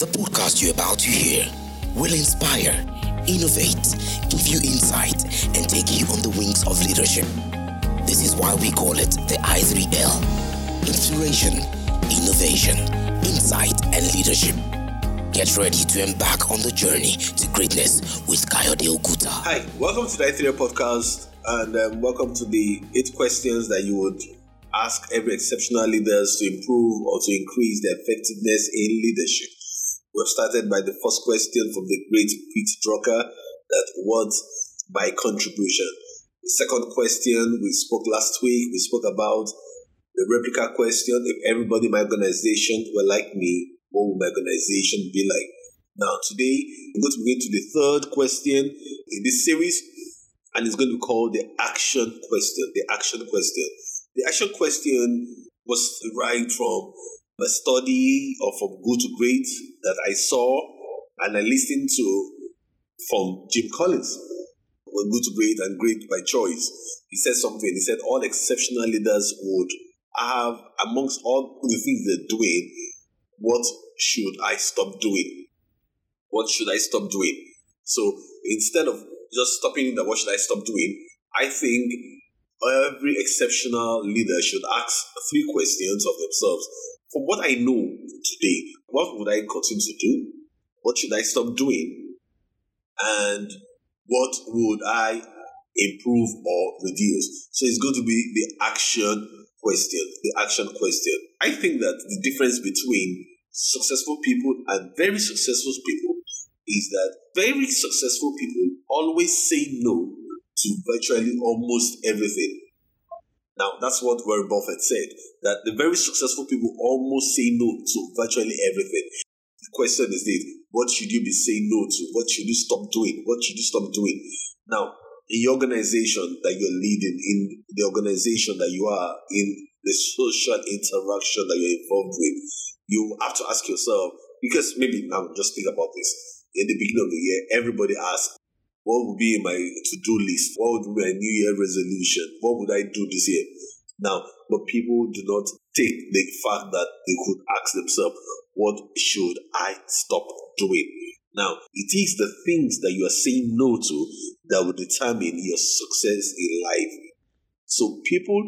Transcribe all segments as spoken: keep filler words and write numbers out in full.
The podcast you're about to hear will inspire, innovate, give you insight, and take you on the wings of leadership. This is why we call it the I three L. Inspiration, innovation, insight, and leadership. Get ready to embark on the journey to greatness with Kayo De Okuta. Hi, welcome to the I three L podcast, and um, welcome to the eight questions that you would ask every exceptional leaders to improve or to increase their effectiveness in leadership. We've started by the first question from the great Pete Drucker, that what by contribution. The second question, we spoke last week, we spoke about the replica question, if everybody in my organization were like me, what would my organization be like? Now today, we're going to begin to the third question in this series, and it's going to be called the action question. The action question. The action question was derived from a study of From Good to Great that I saw and I listened to from Jim Collins. From Good to Great and Great by Choice. He said something. He said all exceptional leaders would have, amongst all the things they're doing, what should I stop doing? What should I stop doing? So instead of just stopping that, what should I stop doing? I think every exceptional leader should ask three questions of themselves. From what I know today, what would I continue to do? What should I stop doing? And what would I improve or reduce? So it's going to be the action question. The action question. I think that the difference between successful people and very successful people is that very successful people always say no to virtually almost everything. Now, that's what Warren Buffett said, that the very successful people almost say no to virtually everything. The question is this: what should you be saying no to? What should you stop doing? What should you stop doing? Now, in your organization that you're leading, in the organization that you are, in the social interaction that you're involved with, you have to ask yourself, because maybe now just think about this. In the beginning of the year, everybody asks, what would be in my to-do list? What would be my New Year resolution? What would I do this year? Now, but people do not take the fact that they could ask themselves, what should I stop doing? Now, it is the things that you are saying no to that will determine your success in life. So people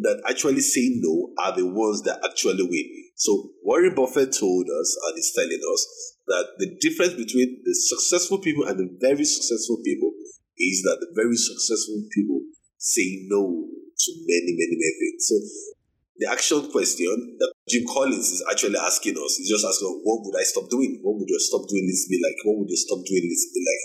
that actually say no are the ones that actually win. So Warren Buffett told us, and he's telling us, that the difference between the successful people and the very successful people is that the very successful people say no to many, many, many things. So the actual question that Jim Collins is actually asking us, he's just asking, what would I stop doing? What would you stop doing this be like? What would you stop doing this be like?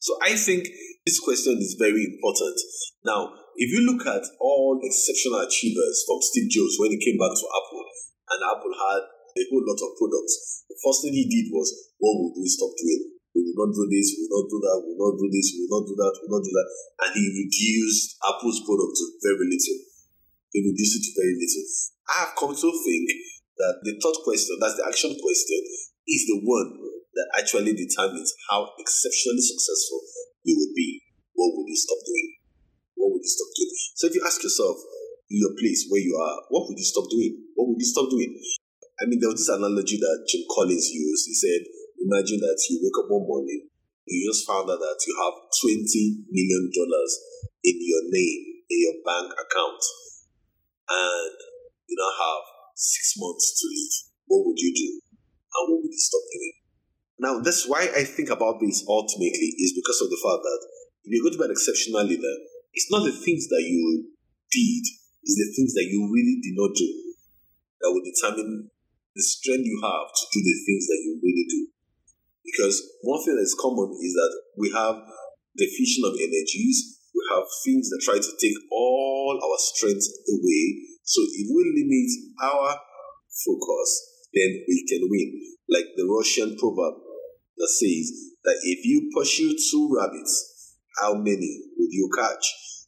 So I think this question is very important. Now, if you look at all exceptional achievers from Steve Jobs when he came back to Apple, and Apple had a whole lot of products. The first thing he did was, what would we stop doing? We will not do this, we will not do that, we will not do this, we will not do that, we will not do that. And he reduced Apple's product to very little. He reduced it to very little. I have come to think that the third question, that's the action question, is the one that actually determines how exceptionally successful you would be. What would you stop doing? What would you stop doing? So if you ask yourself, in your place where you are, what would you stop doing? What would you stop doing? I mean, there was this analogy that Jim Collins used. He said, imagine that you wake up one morning, you just found out that you have twenty million dollars in your name, in your bank account, and you now have six months to live. What would you do? And what would you stop doing? Now, that's why I think about this ultimately, is because of the fact that if you're going to be an exceptional leader, it's not the things that you did, it's the things that you really did not do that will determine the strength you have to do the things that you really do. Because one thing that's common is that we have the fusion of energies, we have things that try to take all our strength away. So if we limit our focus, then we can win. Like the Russian proverb that says that if you pursue two rabbits, how many would you catch?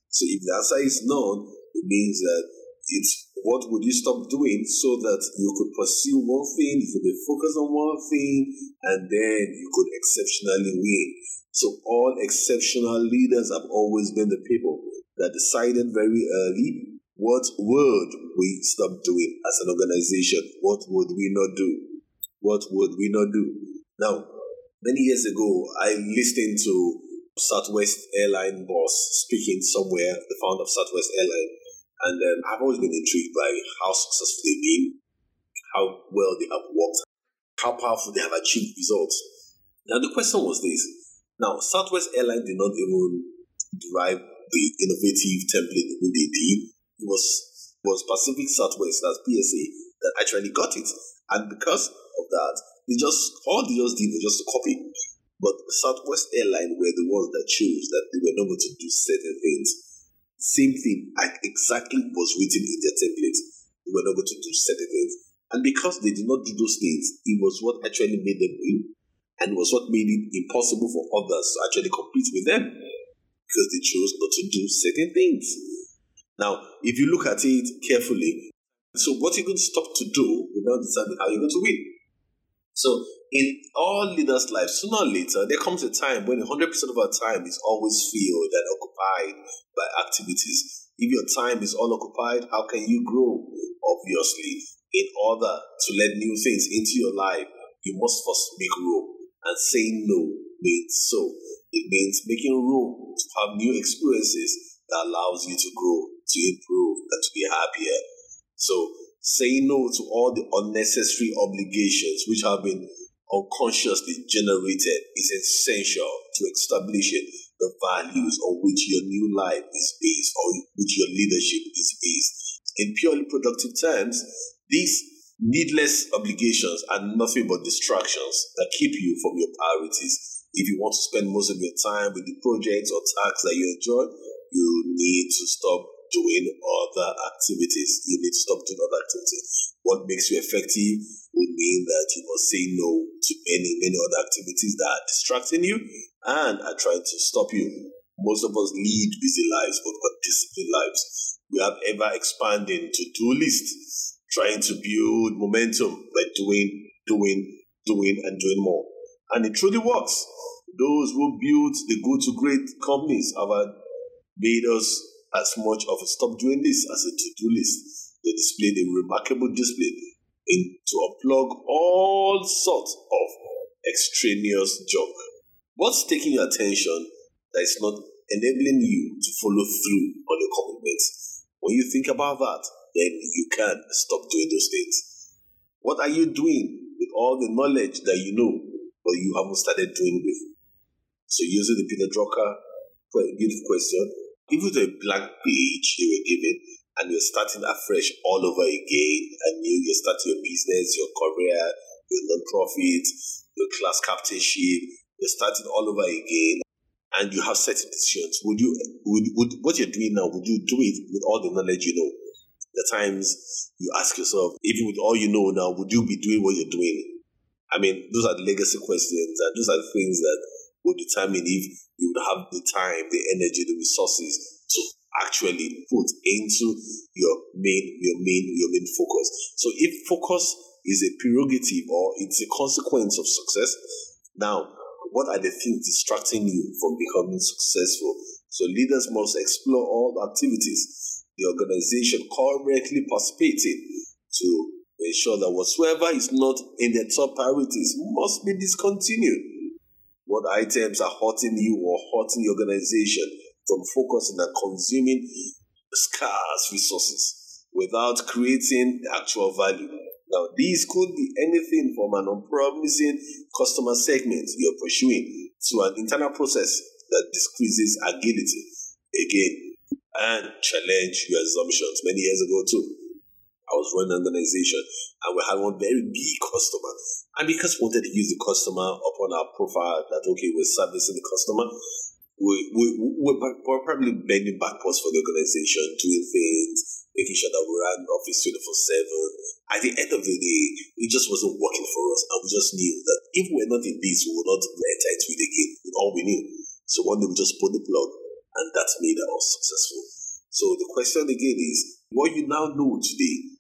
So if the answer is none, it means that it's what would you stop doing so that you could pursue one thing, you could be focused on one thing, and then you could exceptionally win. So all exceptional leaders have always been the people that decided very early, what would we stop doing as an organization? What would we not do? What would we not do? Now, many years ago, I listened to Southwest Airline boss speaking somewhere, the founder of Southwest Airline, and um, I've always been intrigued by how successful they've been, how well they have worked, how powerful they have achieved results. Now, the question was this. Now, Southwest Airline did not even derive the innovative template that they did. It was, was Pacific Southwest, that's P S A, that actually got it. And because of that, they just, all they just did was just copy. But Southwest Airline were the ones that chose that they were not going to do certain things. Same thing exactly was written in their template. They were not going to do certain things. And because they did not do those things, it was what actually made them win. And was what made it impossible for others to actually compete with them, because they chose not to do certain things. Now, if you look at it carefully, so what you're going to stop to do will now determine how you're going to win. So, in all leaders' lives, sooner or later, there comes a time when one hundred percent of our time is always filled and occupied by activities. If your time is all occupied, how can you grow? Obviously, in order to let new things into your life, you must first make room. And saying no means so. It means making room to have new experiences that allows you to grow, to improve, and to be happier. So saying no to all the unnecessary obligations which have been unconsciously generated is essential to establishing the values on which your new life is based, or which your leadership is based. In purely productive terms, these needless obligations are nothing but distractions that keep you from your priorities. If you want to spend most of your time with the projects or tasks that you enjoy, you need to stop doing other activities. You need to stop doing other activities. What makes you effective would mean that you must say no to many, many other activities that are distracting you and are trying to stop you. Most of us lead busy lives, but not disciplined lives. We have ever-expanding to-do lists, trying to build momentum by doing, doing, doing, and doing more. And it truly works. Those who build the good to great companies have made us as much of a stop doing list as a to-do list. They displayed a remarkable display in to unplug all sorts of extraneous junk. What's taking your attention that is not enabling you to follow through on your commitments? When you think about that, then you can stop doing those things. What are you doing with all the knowledge that you know, but you haven't started doing with? So using the Peter Drucker beautiful question, if it was a blank page you were given and you're starting afresh all over again, and you, you start your business, your career, your non-profit, your class captainship, you're starting all over again, and you have certain decisions, would you, would, would what you're doing now, would you do it with all the knowledge you know? The times you ask yourself, even with all you know now, would you be doing what you're doing? I mean, those are the legacy questions, and those are the things that will determine if you would have the time, the energy, the resources to actually put into your main, your main, your main focus. So if focus is a prerogative or it's a consequence of success, now what are the things distracting you from becoming successful? So leaders must explore all the activities the organization correctly participating to ensure that whatsoever is not in their top priorities must be discontinued. What items are hurting you or hurting the organization from focusing and consuming scarce resources without creating actual value? Now, these could be anything from an unpromising customer segment you're pursuing to an internal process that decreases agility. Again, and challenge your assumptions. Many years ago too, I was running an organization and we had one very big customer. And because we wanted to use the customer upon our profile that, okay, we're servicing the customer, we, we, we're, we're probably bending backwards for the organization, doing things, making sure that we ran office twenty-four seven. At the end of the day, it just wasn't working for us. And we just knew that if we're not in this, we would not enter into it again with all we knew. So one day we just pulled the plug. And that made us successful. So the question again is, what you now know today,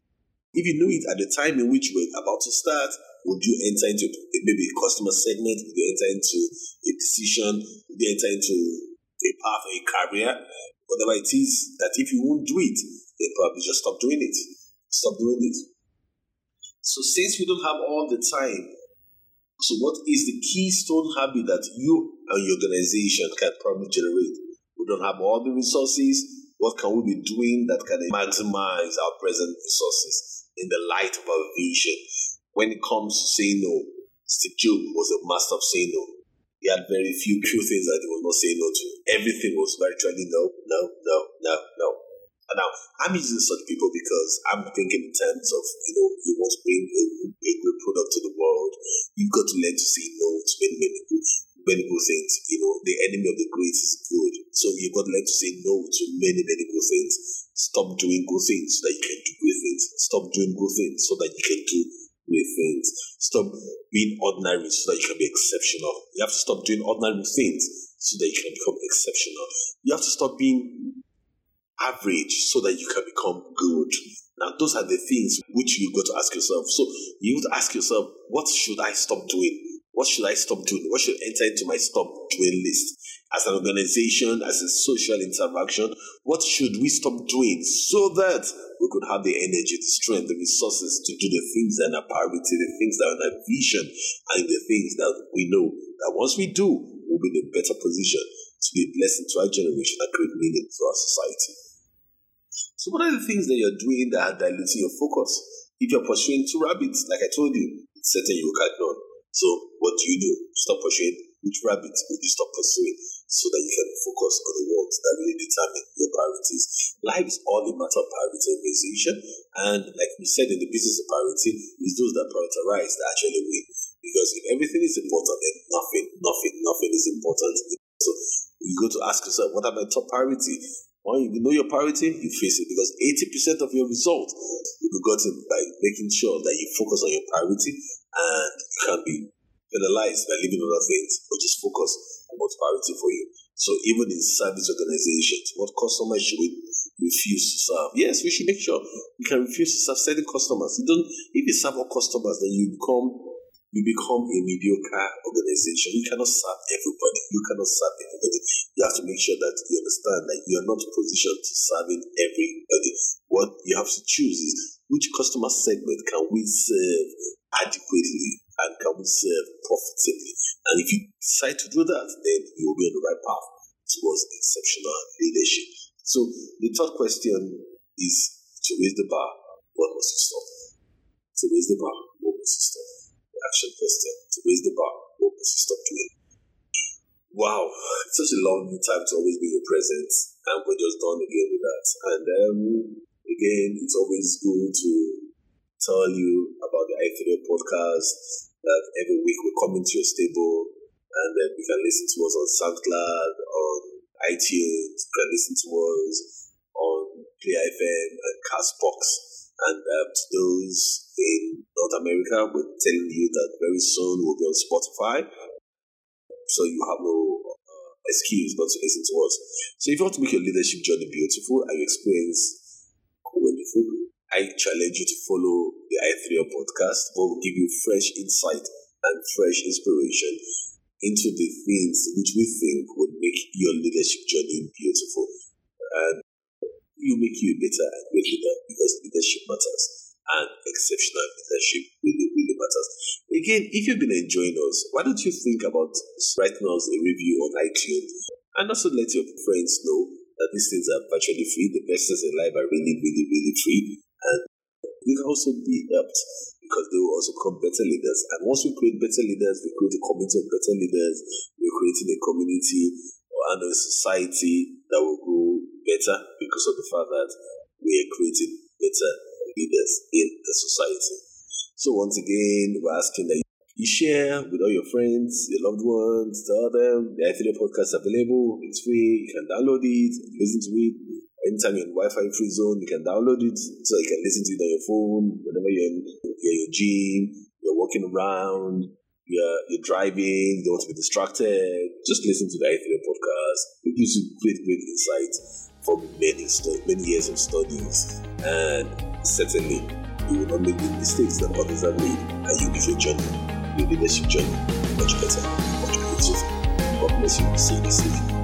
if you knew it at the time in which you were about to start, would you enter into maybe a customer segment? Would you enter into a decision? Would you enter into a path or a career? Whatever it is, that if you won't do it, then probably just stop doing it. Stop doing it. So since we don't have all the time, so what is the keystone habit that you and your organization can probably generate? We don't have all the resources. What can we be doing that can maximize our present resources in the light of our vision? When it comes to saying no, Steve Jobs was a master of saying no. He had very few few things that he was not saying no to. Everything was virtually no, no, no, no, no. And now, I'm using such people because I'm thinking in terms of, you know, you must bring a, a great product to the world. You've got to learn to say no to many, many good, many good things. You know, the enemy of the great is good. So you've got to learn to say no to many, many good things. Stop doing good things so that you can do great things. Stop doing good things so that you can do great things. Stop being ordinary so that you can be exceptional. You have to stop doing ordinary things so that you can become exceptional. You have to stop being average so that you can become good. Now, those are the things which you've got to ask yourself. So you have to ask yourself, what should I stop doing? What should I stop doing? What should enter into my stop doing list? As an organization, as a social interaction, what should we stop doing so that we could have the energy, the strength, the resources to do the things that are priority, the things that are in our vision, and the things that we know that once we do, we'll be in a better position to be a blessing to our generation and create meaning to our society. So what are the things that you're doing that are diluting your focus? If you're pursuing two rabbits, like I told you, it's certain you will catch none. So what do you do? Stop pursuing. Which rabbits would you stop pursuing so that you can focus on the ones that really determine your priorities? Life is all a matter of prioritization. And like we said, in the business of priority, it's those that prioritize that actually win. Because if everything is important, then nothing, nothing, nothing is important. So you go to ask yourself, what are my top priority? When you know your priority, you face it, because eighty percent of your result will be gotten by making sure that you focus on your priority, and you can be penalized by leaving other things, but just focus on what's priority for you. So even in service organizations, what customers should we refuse to serve? Yes, we should make sure we can refuse to serve certain customers. You don't, if you serve all customers, then you become You become a mediocre organization. You cannot serve everybody. You cannot serve everybody. You have to make sure that you understand that you are not positioned to serving everybody. What you have to choose is which customer segment can we serve adequately and can we serve profitably. And if you decide to do that, then you will be on the right path towards exceptional leadership. So the third question is to raise the bar. What must you stop? To raise the bar. What must you stop? Action question to raise the bar. What must you stop doing? Wow, it's such a long time to always be in your presence, and we're just done again with that. And um, again, it's always good to tell you about the iTunes podcast that every week we come into your stable, and then you can listen to us on SoundCloud, on iTunes, you can listen to us on Play dot f m and CastBox. And um, to those in North America, we're telling you that very soon we'll be on Spotify. So you have no uh, excuse not to listen to us. So if you want to make your leadership journey beautiful and your experience wonderful, I challenge you to follow the i three O podcast. We'll give you fresh insight and fresh inspiration into the things which we think would make your leadership journey beautiful. And you make you a better and great leader, because leadership matters, and exceptional leadership really, really matters. Again, if you've been enjoying us, why don't you think about writing us a review on iTunes, and also let your friends know that these things are virtually free. The best things in life are really, really, really free, and you can also be helped because they will also become better leaders. And once we create better leaders, we create a community of better leaders. We're creating a community and a society that will grow better because of the fact that we are creating better leaders in the society. So once again, we're asking that you share with all your friends, your loved ones, tell them the iTunes podcast is available, it's free, you can download it, listen to it. Anytime you're in Wi-Fi free zone, you can download it so you can listen to it on your phone, whenever you're in, you're in your gym, you're walking around, you're, you're driving, you don't want to be distracted, just listen to the iTunes podcast. It gives you great, great insight from many many years of studies, and certainly you will not make the mistakes that others have made, and you make your journey, your leadership journey, much better, much more beautiful. God bless you. See you this week.